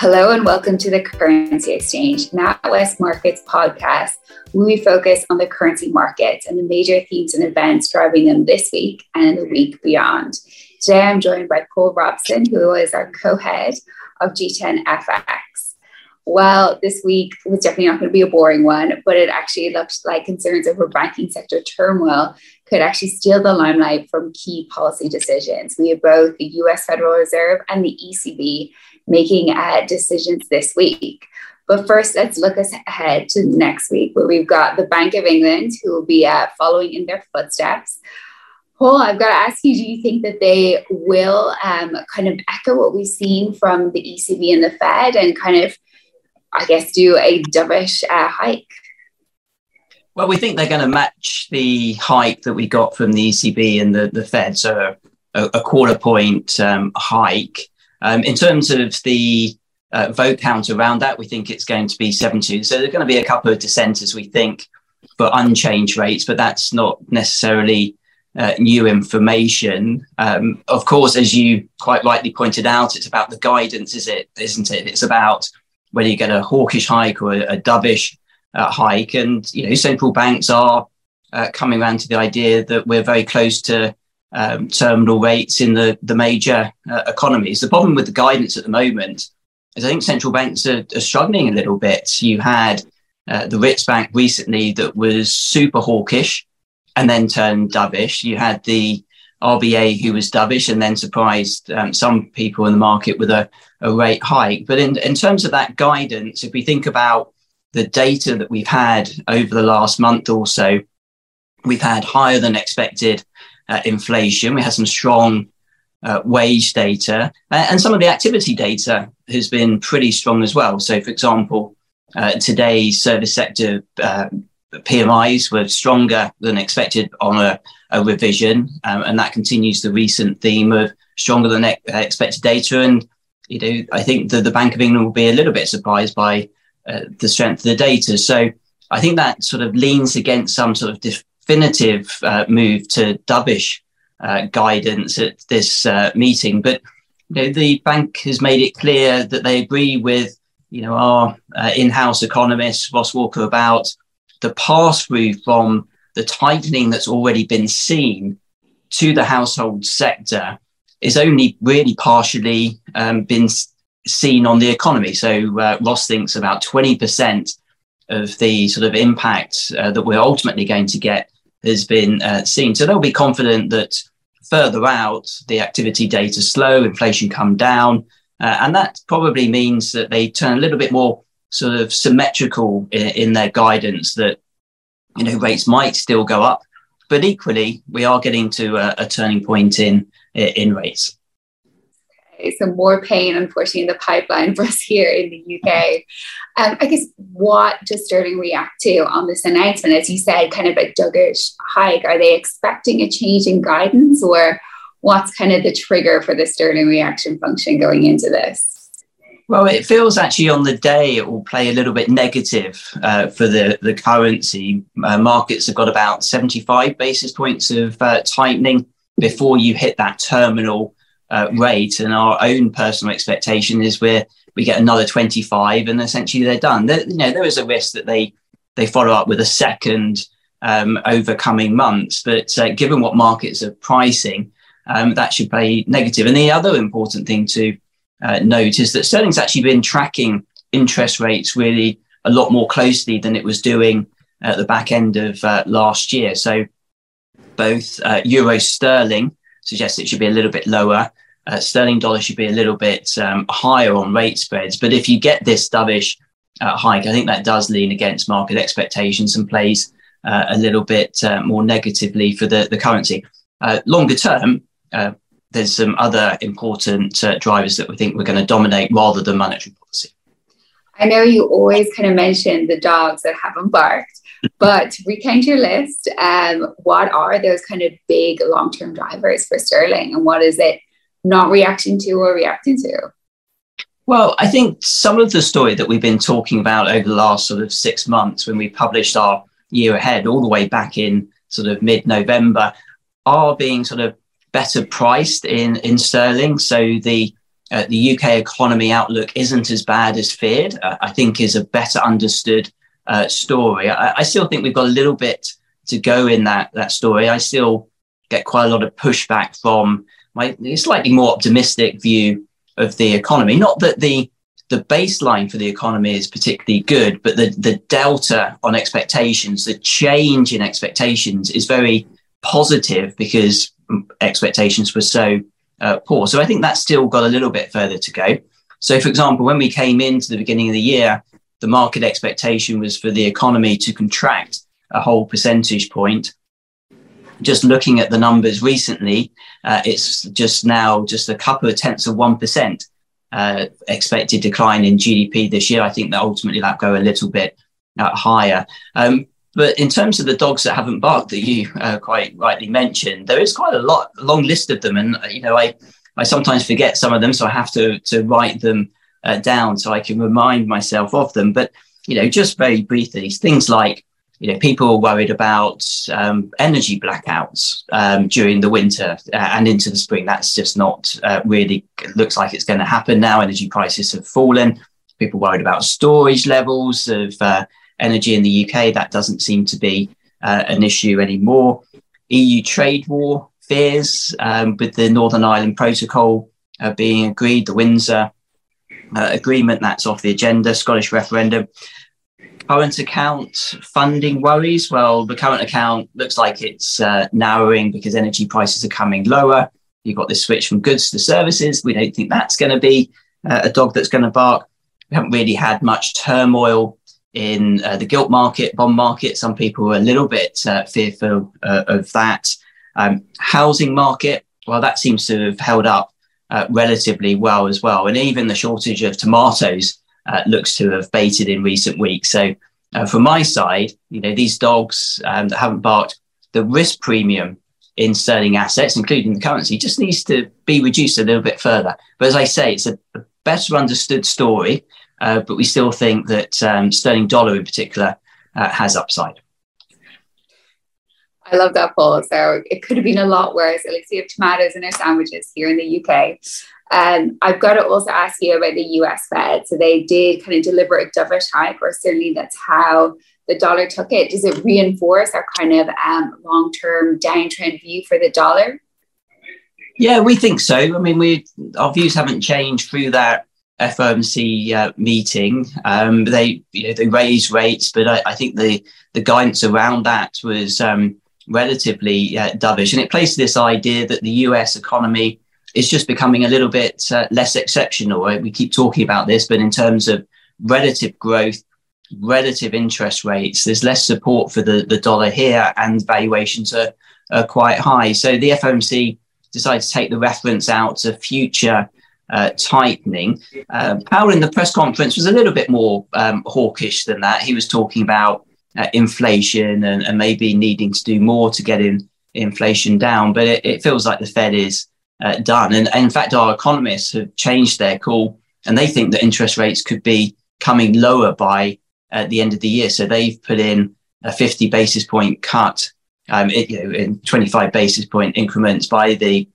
Hello and welcome to the Currency Exchange, NatWest Markets podcast, where we focus on the currency markets and the major themes and events driving them this week and the week beyond. Today, I'm joined by Paul Robson, who is our co-head of G10FX. Well, this week was definitely not going to be a boring one, but it actually looked like concerns over banking sector turmoil could actually steal the limelight from key policy decisions. We have both the US Federal Reserve and the ECB making decisions this week. But first, let's look ahead to next week, where we've got the Bank of England, who will be following in their footsteps. Paul, I've got to ask you, do you think that they will kind of echo what we've seen from the ECB and the Fed and kind of, I guess, do a dovish hike? Well, we think they're going to match the hike that we got from the ECB and the Fed, so a quarter point hike. In terms of the vote count around that, we think it's going to be 72. So there are going to be a couple of dissenters, we think, for unchanged rates, but that's not necessarily new information. Of course, as you quite rightly pointed out, it's about the guidance, isn't it? It's about whether you get a hawkish hike or a dovish hike. And, you know, central banks are coming around to the idea that we're very close to terminal rates in the major economies. The problem with the guidance at the moment is I think central banks are struggling a little bit. You had the RBS Bank recently that was super hawkish and then turned dovish. You had the RBA who was dovish and then surprised some people in the market with a rate hike. But in terms of that guidance, if we think about the data that we've had over the last month or so, we've had higher than expected inflation. We had some strong wage data, and some of the activity data has been pretty strong as well. So, for example, today's service sector PMIs were stronger than expected on a revision, and that continues the recent theme of stronger than expected data. And, you know, I think that the Bank of England will be a little bit surprised by the strength of the data. So I think that sort of leans against some sort of definitive move to dovish guidance at this meeting. But, you know, the bank has made it clear that they agree with, you know, our in-house economist, Ross Walker, about the pass-through from the tightening that's already been seen to the household sector is only really partially been seen on the economy. So Ross thinks about 20% of the sort of impact that we're ultimately going to get has been seen. So they'll be confident that further out, the activity data slow, inflation come down, and that probably means that they turn a little bit more sort of symmetrical in their guidance that, you know, rates might still go up, but equally, we are getting to a turning point in rates. Some more pain, unfortunately, in the pipeline for us here in the UK. I guess, what does Sterling react to on this announcement? As you said, kind of a dovish hike. Are they expecting a change in guidance, or what's kind of the trigger for the Sterling reaction function going into this? Well, it feels actually on the day it will play a little bit negative for the currency. Markets have got about 75 basis points of tightening before you hit that terminal rate, and our own personal expectation is where we get another 25 and essentially they're done. There is a risk that they follow up with a second over coming months, but given what markets are pricing, that should play negative. And the other important thing to note is that Sterling's actually been tracking interest rates really a lot more closely than it was doing at the back end of last year. So both Euro Sterling suggests it should be a little bit lower. Sterling dollar should be a little bit higher on rate spreads. But if you get this dovish hike, I think that does lean against market expectations and plays a little bit more negatively for the currency. Longer term, there's some other important drivers that we think we're going to dominate rather than monetary policy. I know you always kind of mention the dogs that haven't barked, but to recount your list, what are those kind of big long-term drivers for Sterling, and what is it not reacting to or reacting to? Well, I think some of the story that we've been talking about over the last sort of 6 months, when we published our year ahead all the way back in sort of mid-November, are being sort of better priced in Sterling. So the the UK economy outlook isn't as bad as feared, I think is a better understood story. I still think we've got a little bit to go in that story. I still get quite a lot of pushback from my slightly more optimistic view of the economy. Not that the baseline for the economy is particularly good, but the delta on expectations, the change in expectations is very positive because expectations were so poor. So I think that's still got a little bit further to go. So, for example, when we came into the beginning of the year, the market expectation was for the economy to contract a whole percentage point. Just looking at the numbers recently, it's just now just a couple of tenths of 1% expected decline in GDP this year. I think that ultimately that'll go a little bit higher. But in terms of the dogs that haven't barked that you quite rightly mentioned, there is quite a long list of them. And, you know, I sometimes forget some of them, so I have to write them down so I can remind myself of them. But, you know, just very briefly, things like, you know, people are worried about energy blackouts during the winter and into the spring. That's just not really, it looks like it's going to happen now. Energy prices have fallen. People worried about storage levels of energy in the UK. That doesn't seem to be an issue anymore. EU trade war fears with the Northern Ireland Protocol being agreed, the Windsor Agreement, that's off the agenda, Scottish referendum. Current account funding worries. Well, the current account looks like it's narrowing because energy prices are coming lower. You've got this switch from goods to services. We don't think that's going to be a dog that's going to bark. We haven't really had much turmoil in the gilt market, bond market. Some people were a little bit fearful of that. Housing market, well, that seems to have held up relatively well as well. And even the shortage of tomatoes looks to have abated in recent weeks. So from my side, you know, these dogs that haven't barked, the risk premium in sterling assets, including the currency, just needs to be reduced a little bit further. But as I say, it's a better understood story, but we still think that sterling dollar in particular has upside. I love that, Paul. So it could have been a lot worse. At least we have tomatoes in our sandwiches here in the UK. I've got to also ask you about the US Fed. So they did kind of deliver a dovish hike, or certainly that's how the dollar took it. Does it reinforce our kind of long-term downtrend view for the dollar? Yeah, we think so. I mean, our views haven't changed through that FOMC meeting. They raised rates, but I think the guidance around that was relatively dovish. And it plays to this idea that the US economy is just becoming a little bit less exceptional. We keep talking about this, but in terms of relative growth, relative interest rates, there's less support for the dollar here and valuations are quite high. So the FOMC decided to take the reference out to future tightening. Powell in the press conference was a little bit more hawkish than that. He was talking about inflation and maybe needing to do more to get inflation down. But it feels like the Fed is done. And in fact, our economists have changed their call and they think that interest rates could be coming lower by the end of the year. So they've put in a 50 basis point cut in 25 basis point increments by the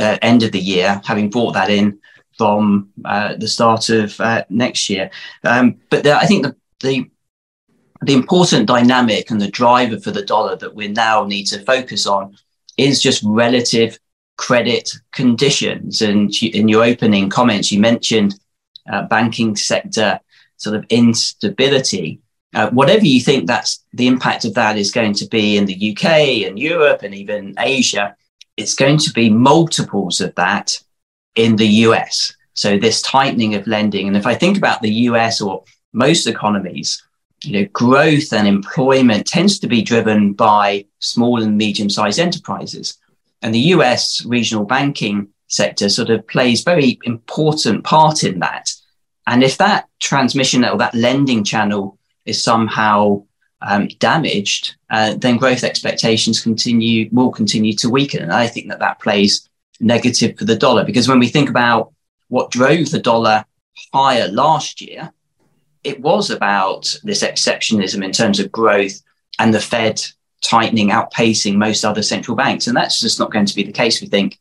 end of the year, having brought that in from the start of next year. But I think the important dynamic and the driver for the dollar that we now need to focus on is just relative credit conditions. And in your opening comments, you mentioned banking sector sort of instability. Whatever you think that's the impact of that is going to be in the UK and Europe and even Asia, it's going to be multiples of that in the US. So this tightening of lending. And if I think about the US or most economies, you know, growth and employment tends to be driven by small and medium-sized enterprises. And the US regional banking sector sort of plays very important part in that. And if that transmission or that lending channel is somehow damaged, then growth expectations will continue to weaken. And I think that plays negative for the dollar, because when we think about what drove the dollar higher last year, it was about this exceptionalism in terms of growth and the Fed tightening, outpacing most other central banks. And that's just not going to be the case, we think,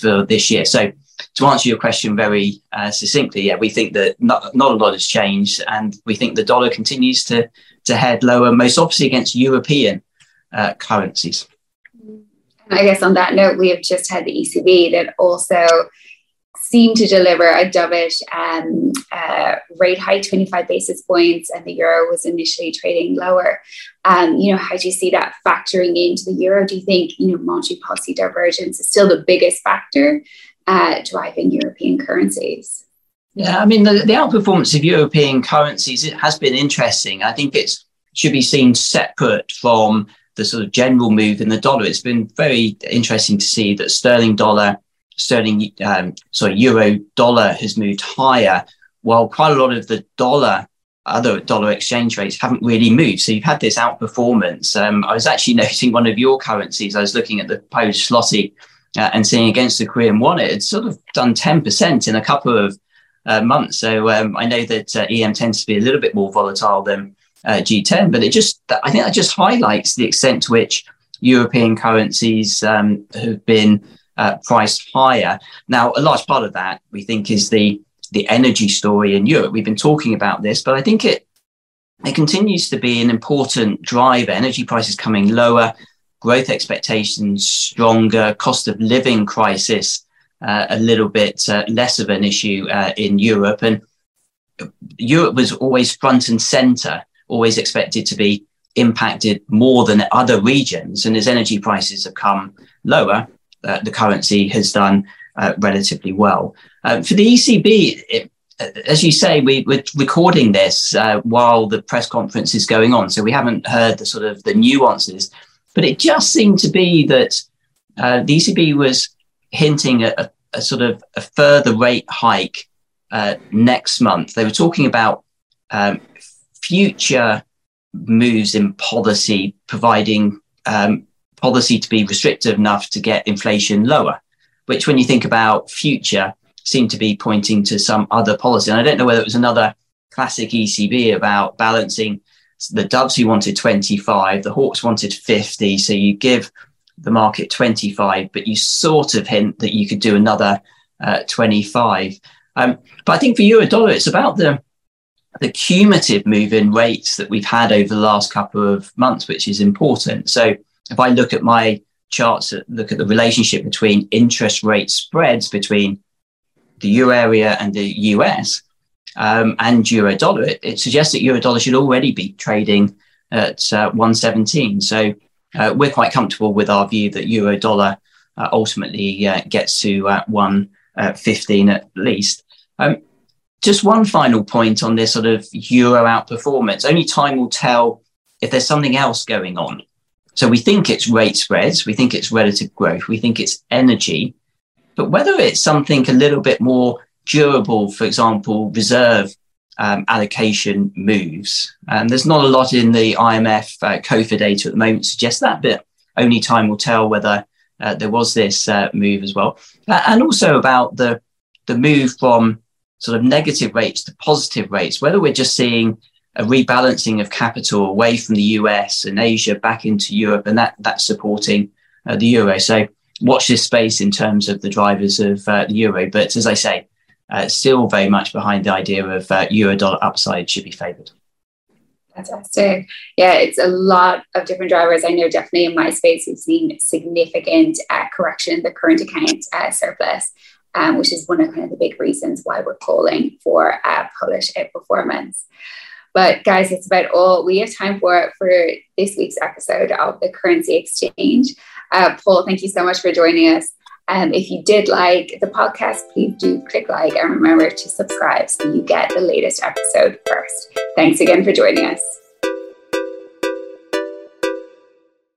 for this year. So to answer your question very succinctly, yeah, we think that not a lot has changed, and we think the dollar continues to head lower, most obviously against European currencies. I guess on that note, we have just had the ECB that also seemed to deliver a dovish rate hike, 25 basis points, and the euro was initially trading lower. How do you see that factoring into the euro? Do you think, monetary policy divergence is still the biggest factor driving European currencies? Yeah, I mean, the outperformance of European currencies, it has been interesting. I think it should be seen separate from the sort of general move in the dollar. It's been very interesting to see that euro dollar has moved higher, while quite a lot of the other dollar exchange rates haven't really moved. So you've had this outperformance. I was actually noting one of your currencies. I was looking at the Polish zloty and seeing against the Korean won, it had sort of done 10% in a couple of months. So I know that EM tends to be a little bit more volatile than G10, but I think that just highlights the extent to which European currencies have been priced higher. Now, a large part of that, we think, is the energy story in Europe. We've been talking about this, but I think it continues to be an important driver. Energy prices coming lower, growth expectations stronger, cost of living crisis a little bit less of an issue in Europe. And Europe was always front and centre, always expected to be impacted more than other regions. And as energy prices have come lower, the currency has done relatively well. For the ECB, as you say, we're recording this while the press conference is going on, so we haven't heard the sort of the nuances. But it just seemed to be that the ECB was hinting at a sort of a further rate hike next month. They were talking about future moves in policy, providing policy to be restrictive enough to get inflation lower, which when you think about future seemed to be pointing to some other policy. And I don't know whether it was another classic ECB about balancing the doves who wanted 25, the hawks wanted 50. So you give the market 25, but you sort of hint that you could do another 25. But I think for euro dollar, it's about the cumulative move in rates that we've had over the last couple of months, which is important. So if I look at my charts, look at the relationship between interest rate spreads between the euro area and the US and euro dollar, it suggests that euro dollar should already be trading at 117. So we're quite comfortable with our view that euro dollar ultimately gets to 115 at least. Just one final point on this sort of euro outperformance. Only time will tell if there's something else going on. So we think it's rate spreads, we think it's relative growth, we think it's energy, but whether it's something a little bit more durable, for example, reserve allocation moves. There's not a lot in the IMF COFA data at the moment suggests that, but only time will tell whether there was this move as well. And also about the move from sort of negative rates to positive rates, whether we're just seeing a rebalancing of capital away from the US and Asia back into Europe, and that's supporting the euro. So watch this space in terms of the drivers of the euro. But as I say, still very much behind the idea of euro-dollar upside should be favoured. Fantastic. Yeah, it's a lot of different drivers. I know definitely in my space, we've seen significant correction in the current account surplus, which is one of kind of the big reasons why we're calling for Polish outperformance. But guys, it's about all we have time for this week's episode of The Currency Exchange. Paul, thank you so much for joining us. If you did like the podcast, please do click like and remember to subscribe so you get the latest episode first. Thanks again for joining us.